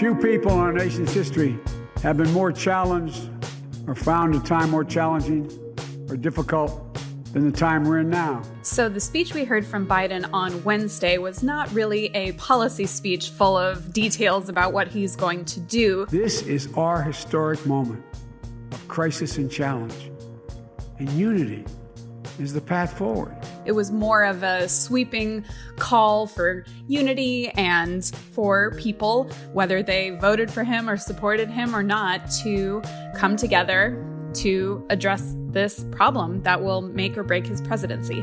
Few people in our nation's history have been more challenged or found a time more challenging or difficult than the time we're in now. So the speech we heard from Biden on Wednesday was not really a policy speech full of details about what he's going to do. This is our historic moment of crisis and challenge, and unity is the path forward. It was more of a sweeping call for unity and for people, whether they voted for him or supported him or not, to come together to address this problem that will make or break his presidency.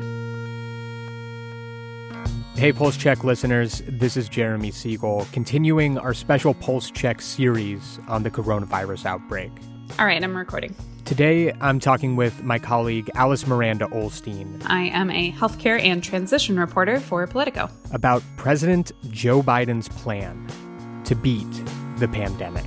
Hey, Pulse Check listeners, this is Jeremy Siegel, continuing our special Pulse Check series on the coronavirus outbreak. All right, I'm recording. Today, I'm talking with my colleague, Alice Miranda Ollstein. I am a healthcare and transition reporter for Politico. About President Joe Biden's plan to beat the pandemic.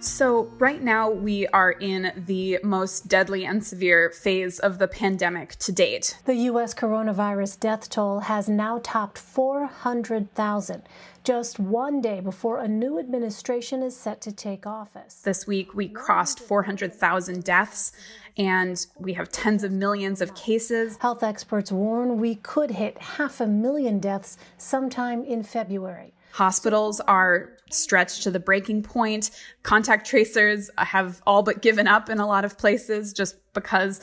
So right now we are in the most deadly and severe phase of the pandemic to date. The U.S. coronavirus death toll has now topped 400,000, just one day before a new administration is set to take office. This week we crossed 400,000 deaths, and we have tens of millions of cases. Health experts warn we could hit 500,000 deaths sometime in February. Hospitals are stretched to the breaking point. Contact tracers have all but given up in a lot of places just because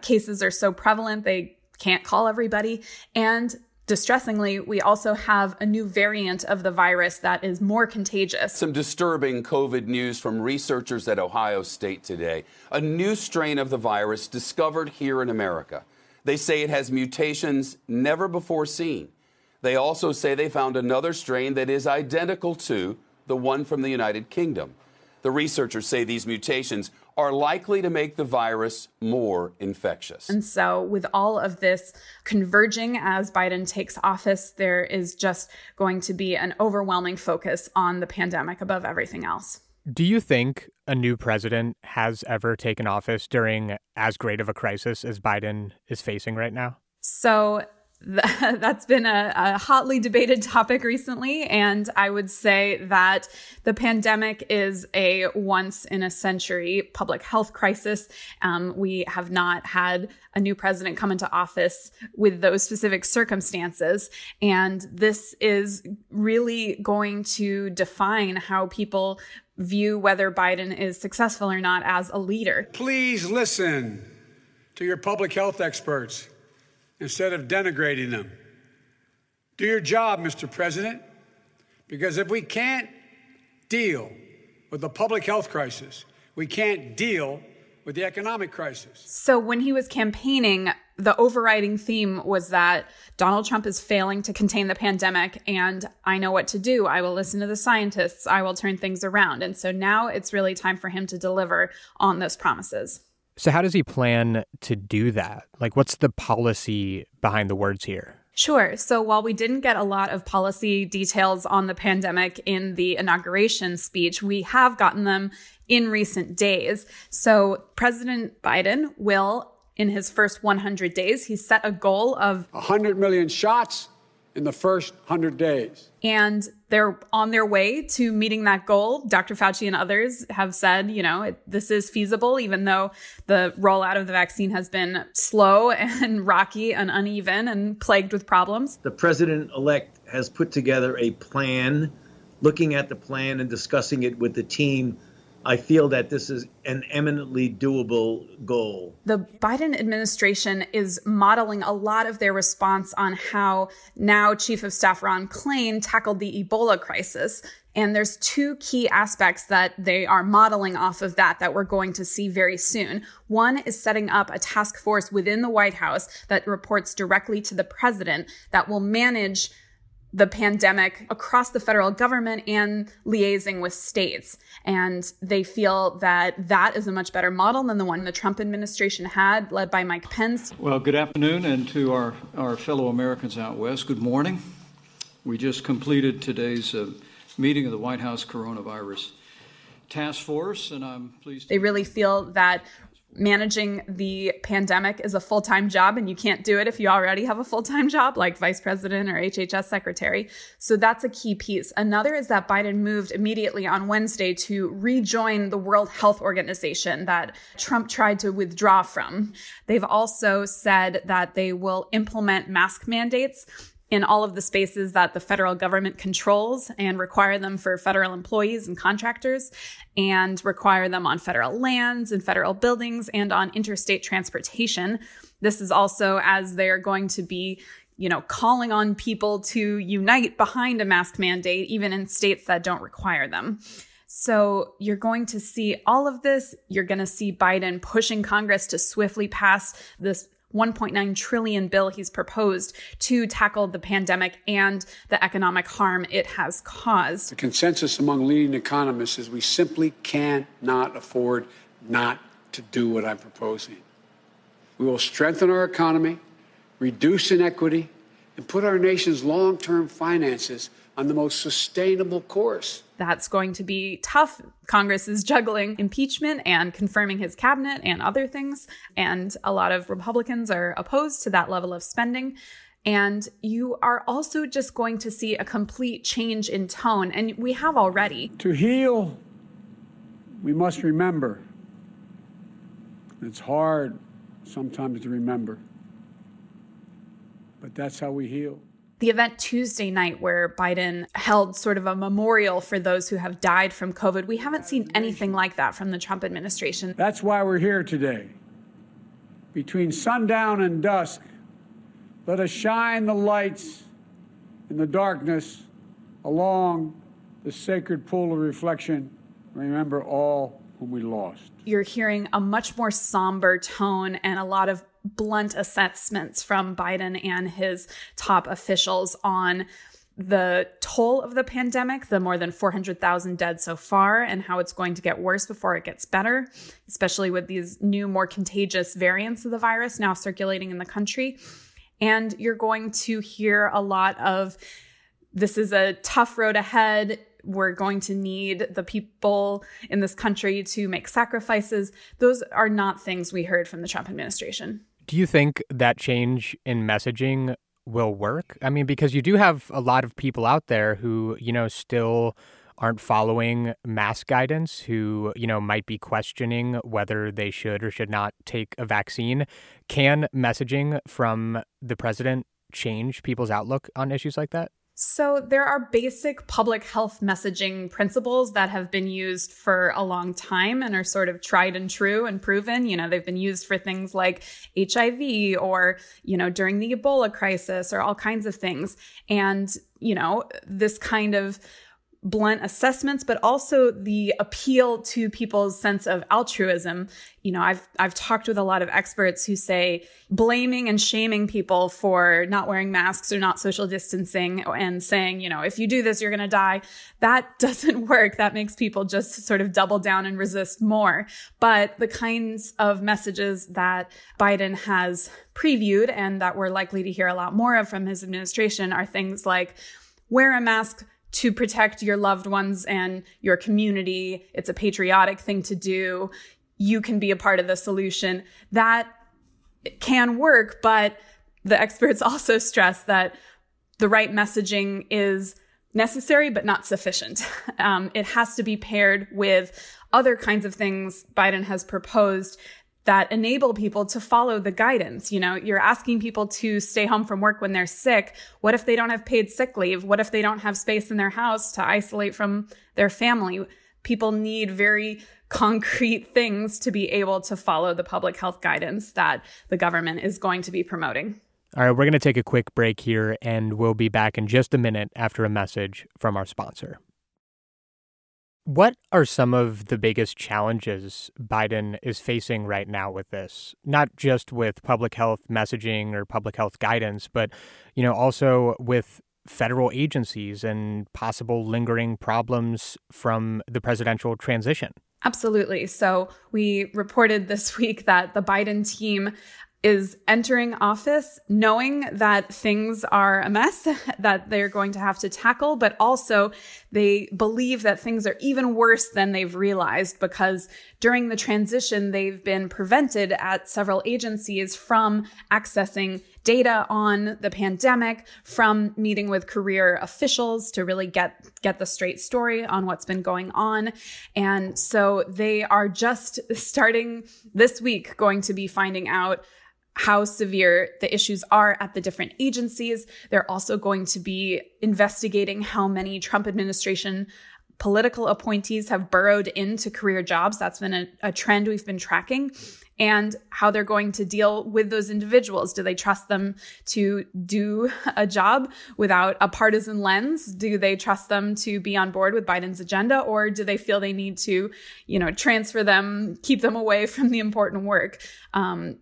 cases are so prevalent, they can't call everybody. And distressingly, we also have a new variant of the virus that is more contagious. Some disturbing COVID news from researchers at Ohio State today. A new strain of the virus discovered here in America. They say it has mutations never before seen. They also say they found another strain that is identical to the one from the United Kingdom. The researchers say these mutations are likely to make the virus more infectious. And so with all of this converging as Biden takes office, there is just going to be an overwhelming focus on the pandemic above everything else. Do you think a new president has ever taken office during as great of a crisis as Biden is facing right now? So that's been a hotly debated topic recently, and I would say that the pandemic is a once-in-a-century public health crisis. We have not had a new president come into office with those specific circumstances, and this is really going to define how people view whether Biden is successful or not as a leader. Please listen to your public health experts instead of denigrating them. Do your job, Mr. President, because if we can't deal with the public health crisis, we can't deal with the economic crisis. So when he was campaigning, the overriding theme was that Donald Trump is failing to contain the pandemic, and I know what to do. I will listen to the scientists. I will turn things around. And so now it's really time for him to deliver on those promises. So how does he plan to do that? Like, what's the policy behind the words here? Sure. So while we didn't get a lot of policy details on the pandemic in the inauguration speech, we have gotten them in recent days. So President Biden will, in his first 100 days, he set a goal of 100 million shots in the first 100 days. And they're on their way to meeting that goal. Dr. Fauci and others have said, you know, this is feasible, even though the rollout of the vaccine has been slow and rocky and uneven and plagued with problems. The president-elect has put together a plan. Looking at the plan and discussing it with the team, I feel that this is an eminently doable goal. The Biden administration is modeling a lot of their response on how now Chief of Staff Ron Klain tackled the Ebola crisis. And there's two key aspects that they are modeling off of that we're going to see very soon. One is setting up a task force within the White House that reports directly to the president that will manage the pandemic across the federal government and liaising with states. And they feel that is a much better model than the one the Trump administration had, led by Mike Pence. Well, good afternoon, and to our fellow Americans out west, good morning. We just completed today's meeting of the White House Coronavirus Task Force, and I'm pleased. They really feel that managing the pandemic is a full-time job, and you can't do it if you already have a full-time job like vice president or HHS secretary. So that's a key piece. Another is that Biden moved immediately on Wednesday to rejoin the World Health Organization that Trump tried to withdraw from. They've also said that they will implement mask mandates in all of the spaces that the federal government controls and require them for federal employees and contractors, and require them on federal lands and federal buildings and on interstate transportation. This is also as they're going to be, you know, calling on people to unite behind a mask mandate, even in states that don't require them. So you're going to see all of this. You're going to see Biden pushing Congress to swiftly pass this $1.9 trillion bill he's proposed to tackle the pandemic and the economic harm it has caused. The consensus among leading economists is we simply cannot afford not to do what I'm proposing. We will strengthen our economy, reduce inequity, and put our nation's long-term finances on the most sustainable course. That's going to be tough. Congress is juggling impeachment and confirming his cabinet and other things, and a lot of Republicans are opposed to that level of spending. And you are also just going to see a complete change in tone, and we have already. To heal, we must remember. It's hard sometimes to remember, but that's how we heal. The event Tuesday night where Biden held sort of a memorial for those who have died from COVID, we haven't seen anything like that from the Trump administration. That's why we're here today. Between sundown and dusk, let us shine the lights in the darkness along the sacred pool of reflection. Remember all whom we lost. You're hearing a much more somber tone and a lot of blunt assessments from Biden and his top officials on the toll of the pandemic, the more than 400,000 dead so far, and how it's going to get worse before it gets better, especially with these new, more contagious variants of the virus now circulating in the country. And you're going to hear a lot of, this is a tough road ahead. We're going to need the people in this country to make sacrifices. Those are not things we heard from the Trump administration. Do you think that change in messaging will work? I mean, because you do have a lot of people out there who, you know, still aren't following mask guidance, who, you know, might be questioning whether they should or should not take a vaccine. Can messaging from the president change people's outlook on issues like that? So there are basic public health messaging principles that have been used for a long time and are sort of tried and true and proven. You know, they've been used for things like HIV or, you know, during the Ebola crisis or all kinds of things. And, you know, this kind of blunt assessments, but also the appeal to people's sense of altruism. You know, I've talked with a lot of experts who say blaming and shaming people for not wearing masks or not social distancing and saying, you know, if you do this, you're going to die. That doesn't work. That makes people just sort of double down and resist more. But the kinds of messages that Biden has previewed and that we're likely to hear a lot more of from his administration are things like wear a mask to protect your loved ones and your community. It's a patriotic thing to do. You can be a part of the solution. That can work, but the experts also stress that the right messaging is necessary but not sufficient. It has to be paired with other kinds of things Biden has proposed that enable people to follow the guidance. You know, you're asking people to stay home from work when they're sick. What if they don't have paid sick leave? What if they don't have space in their house to isolate from their family? People need very concrete things to be able to follow the public health guidance that the government is going to be promoting. All right, we're going to take a quick break here, and we'll be back in just a minute after a message from our sponsor. What are some of the biggest challenges Biden is facing right now with this? Not just with public health messaging or public health guidance, but, you know, also with federal agencies and possible lingering problems from the presidential transition. Absolutely. So we reported this week that the Biden team is entering office knowing that things are a mess that they're going to have to tackle, but also they believe that things are even worse than they've realized because during the transition, they've been prevented at several agencies from accessing data on the pandemic, from meeting with career officials to really get the straight story on what's been going on. And so they are just starting this week going to be finding out how severe the issues are at the different agencies. They're also going to be investigating how many Trump administration political appointees have burrowed into career jobs. That's been a trend we've been tracking. And how they're going to deal with those individuals. Do they trust them to do a job without a partisan lens? Do they trust them to be on board with Biden's agenda? Or do they feel they need to, transfer them, keep them away from the important work?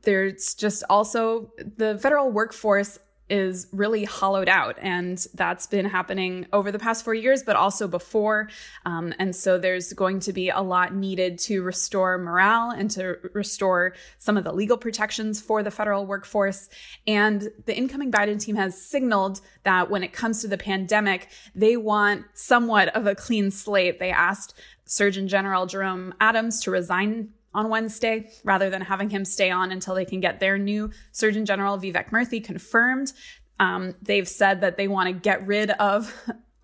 There's just also the federal workforce is really hollowed out. And that's been happening over the past 4 years, but also before. And so there's going to be a lot needed to restore morale and to restore some of the legal protections for the federal workforce. And the incoming Biden team has signaled that when it comes to the pandemic, they want somewhat of a clean slate. They asked Surgeon General Jerome Adams to resign on Wednesday, rather than having him stay on until they can get their new Surgeon General, Vivek Murthy, confirmed. They've said that they want to get rid of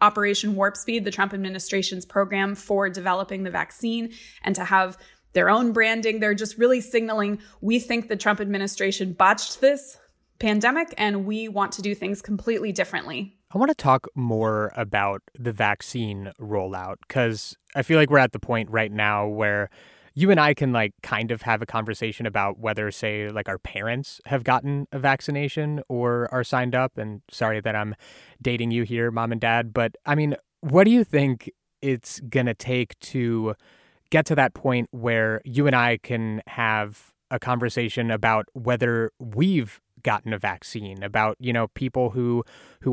Operation Warp Speed, the Trump administration's program for developing the vaccine, and to have their own branding. They're just really signaling, we think the Trump administration botched this pandemic, and we want to do things completely differently. I want to talk more about the vaccine rollout, because I feel like we're at the point right now where you and I can kind of have a conversation about whether, say, our parents have gotten a vaccination or are signed up. And sorry that I'm dating you here, mom and dad. But I mean, what do you think it's going to take to get to that point where you and I can have a conversation about whether we've gotten a vaccine, about, people who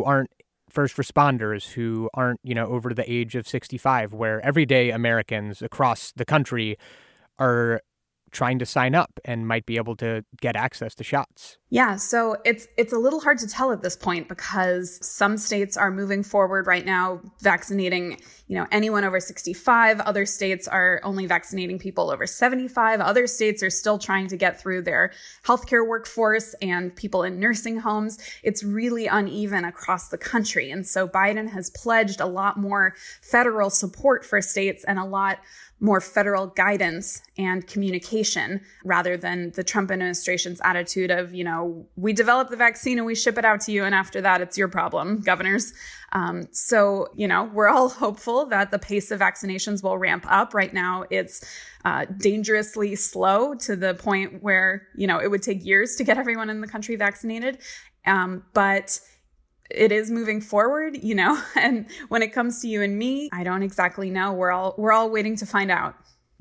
aren't first responders, who aren't, over the age of 65, where everyday Americans across the country are trying to sign up and might be able to get access to shots? Yeah, so it's a little hard to tell at this point because some states are moving forward right now vaccinating, anyone over 65. Other states are only vaccinating people over 75. Other states are still trying to get through their healthcare workforce and people in nursing homes. It's really uneven across the country. And so Biden has pledged a lot more federal support for states and a lot more federal guidance and communication rather than the Trump administration's attitude of, we develop the vaccine and we ship it out to you. And after that, it's your problem, governors. We're all hopeful that the pace of vaccinations will ramp up. Right now, it's dangerously slow to the point where, it would take years to get everyone in the country vaccinated. But it is moving forward, and when it comes to you and me, I don't exactly know. We're all waiting to find out.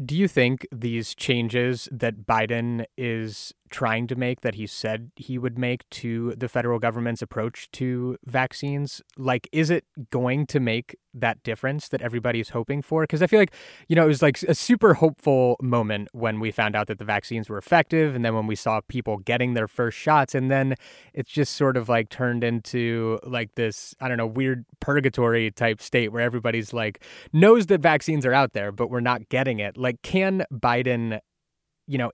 Do you think these changes that Biden is trying to make, that he said he would make to the federal government's approach to vaccines, is it going to make that difference that everybody's hoping for? Because I feel like, it was a super hopeful moment when we found out that the vaccines were effective. And then when we saw people getting their first shots, and then it's just sort of turned into this, I don't know, weird purgatory type state where everybody's knows that vaccines are out there, but we're not getting it. Can Biden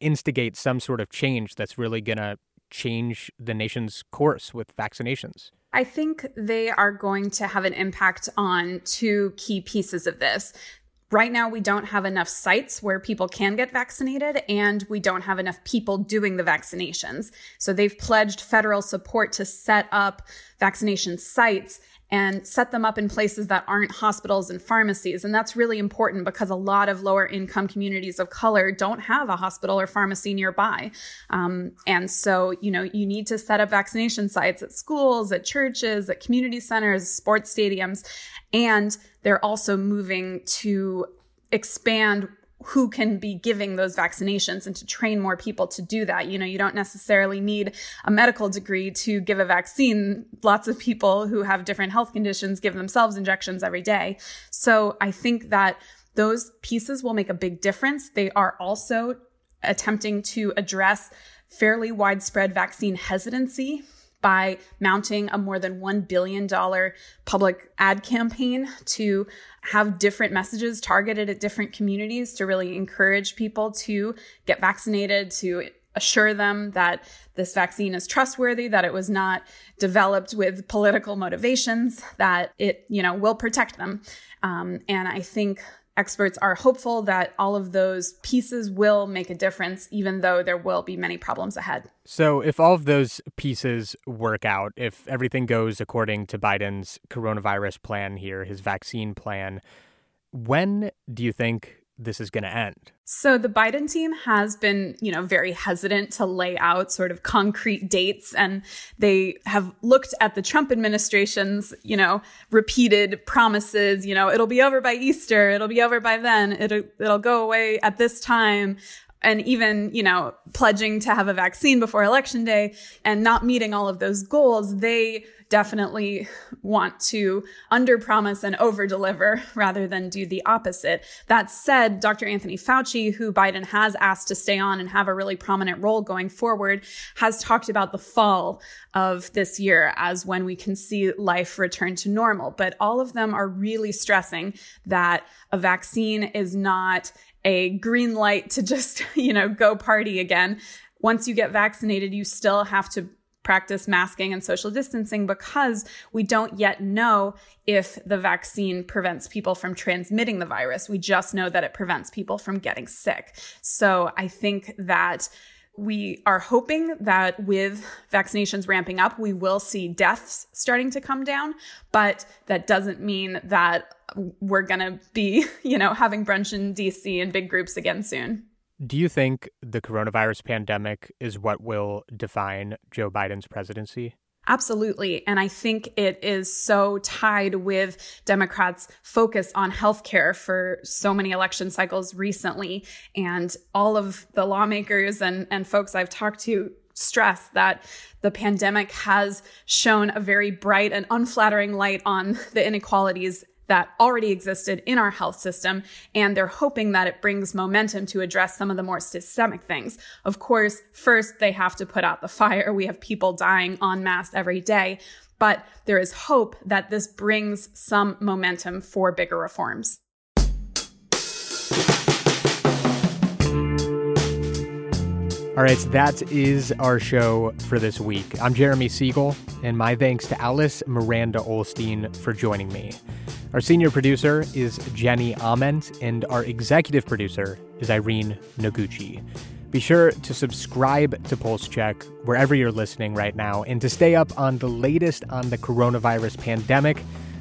instigate some sort of change that's really going to change the nation's course with vaccinations? I think they are going to have an impact on two key pieces of this. Right now, we don't have enough sites where people can get vaccinated, and we don't have enough people doing the vaccinations. So they've pledged federal support to set up vaccination sites and set them up in places that aren't hospitals and pharmacies. And that's really important because a lot of lower income communities of color don't have a hospital or pharmacy nearby. You need to set up vaccination sites at schools, at churches, at community centers, sports stadiums. And they're also moving to expand who can be giving those vaccinations and to train more people to do that. You don't necessarily need a medical degree to give a vaccine. Lots of people who have different health conditions give themselves injections every day. So I think that those pieces will make a big difference. They are also attempting to address fairly widespread vaccine hesitancy by mounting a more than $1 billion public ad campaign to have different messages targeted at different communities to really encourage people to get vaccinated, to assure them that this vaccine is trustworthy, that it was not developed with political motivations, that it, you know, will protect them. And I think experts are hopeful that all of those pieces will make a difference, even though there will be many problems ahead. So if all of those pieces work out, if everything goes according to Biden's coronavirus plan here, his vaccine plan, when do you think this is going to end? So the Biden team has been, you know, very hesitant to lay out sort of concrete dates. And they have looked at the Trump administration's, you know, repeated promises, you know, it'll be over by Easter, it'll be over by then, it'll go away at this time. And even, you know, pledging to have a vaccine before Election Day and not meeting all of those goals, they definitely want to underpromise and overdeliver rather than do the opposite. That said, Dr. Anthony Fauci, who Biden has asked to stay on and have a really prominent role going forward, has talked about the fall of this year as when we can see life return to normal. But all of them are really stressing that a vaccine is not a green light to just, you know, go party again. Once you get vaccinated, you still have to practice masking and social distancing because we don't yet know if the vaccine prevents people from transmitting the virus. We just know that it prevents people from getting sick. So I think that we are hoping that with vaccinations ramping up, we will see deaths starting to come down, but that doesn't mean that we're going to be, you know, having brunch in D.C. in big groups again soon. Do you think the coronavirus pandemic is what will define Joe Biden's presidency? Absolutely. And I think it is so tied with Democrats' focus on healthcare for so many election cycles recently. And all of the lawmakers and folks I've talked to stress that the pandemic has shown a very bright and unflattering light on the inequalities that already existed in our health system, and they're hoping that it brings momentum to address some of the more systemic things. Of course, first, they have to put out the fire. We have people dying en masse every day, but there is hope that this brings some momentum for bigger reforms. All right, so that is our show for this week. I'm Jeremy Siegel, and my thanks to Alice Miranda Ollstein for joining me. Our senior producer is Jenny Ament, and our executive producer is Irene Noguchi. Be sure to subscribe to Pulse Check wherever you're listening right now, and to stay up on the latest on the coronavirus pandemic,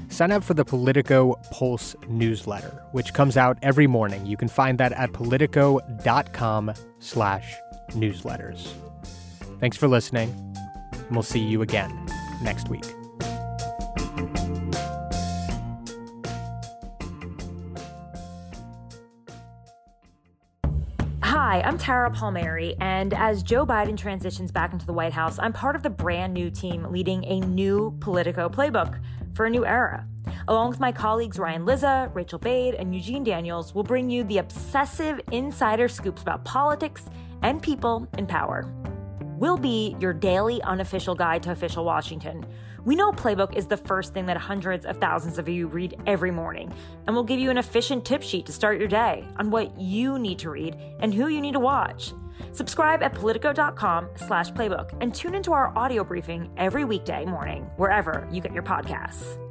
sign up for the Politico Pulse newsletter, which comes out every morning. You can find that at politico.com/newsletters. Thanks for listening, and we'll see you again next week. Hi, I'm Tara Palmieri, and as Joe Biden transitions back into the White House, I'm part of the brand new team leading a new Politico playbook for a new era. Along with my colleagues Ryan Lizza, Rachel Bade, and Eugene Daniels, we'll bring you the obsessive insider scoops about politics and people in power. We'll be your daily unofficial guide to official Washington. We know a playbook is the first thing that hundreds of thousands of you read every morning, and we'll give you an efficient tip sheet to start your day on what you need to read and who you need to watch. Subscribe at politico.com/playbook and tune into our audio briefing every weekday morning, wherever you get your podcasts.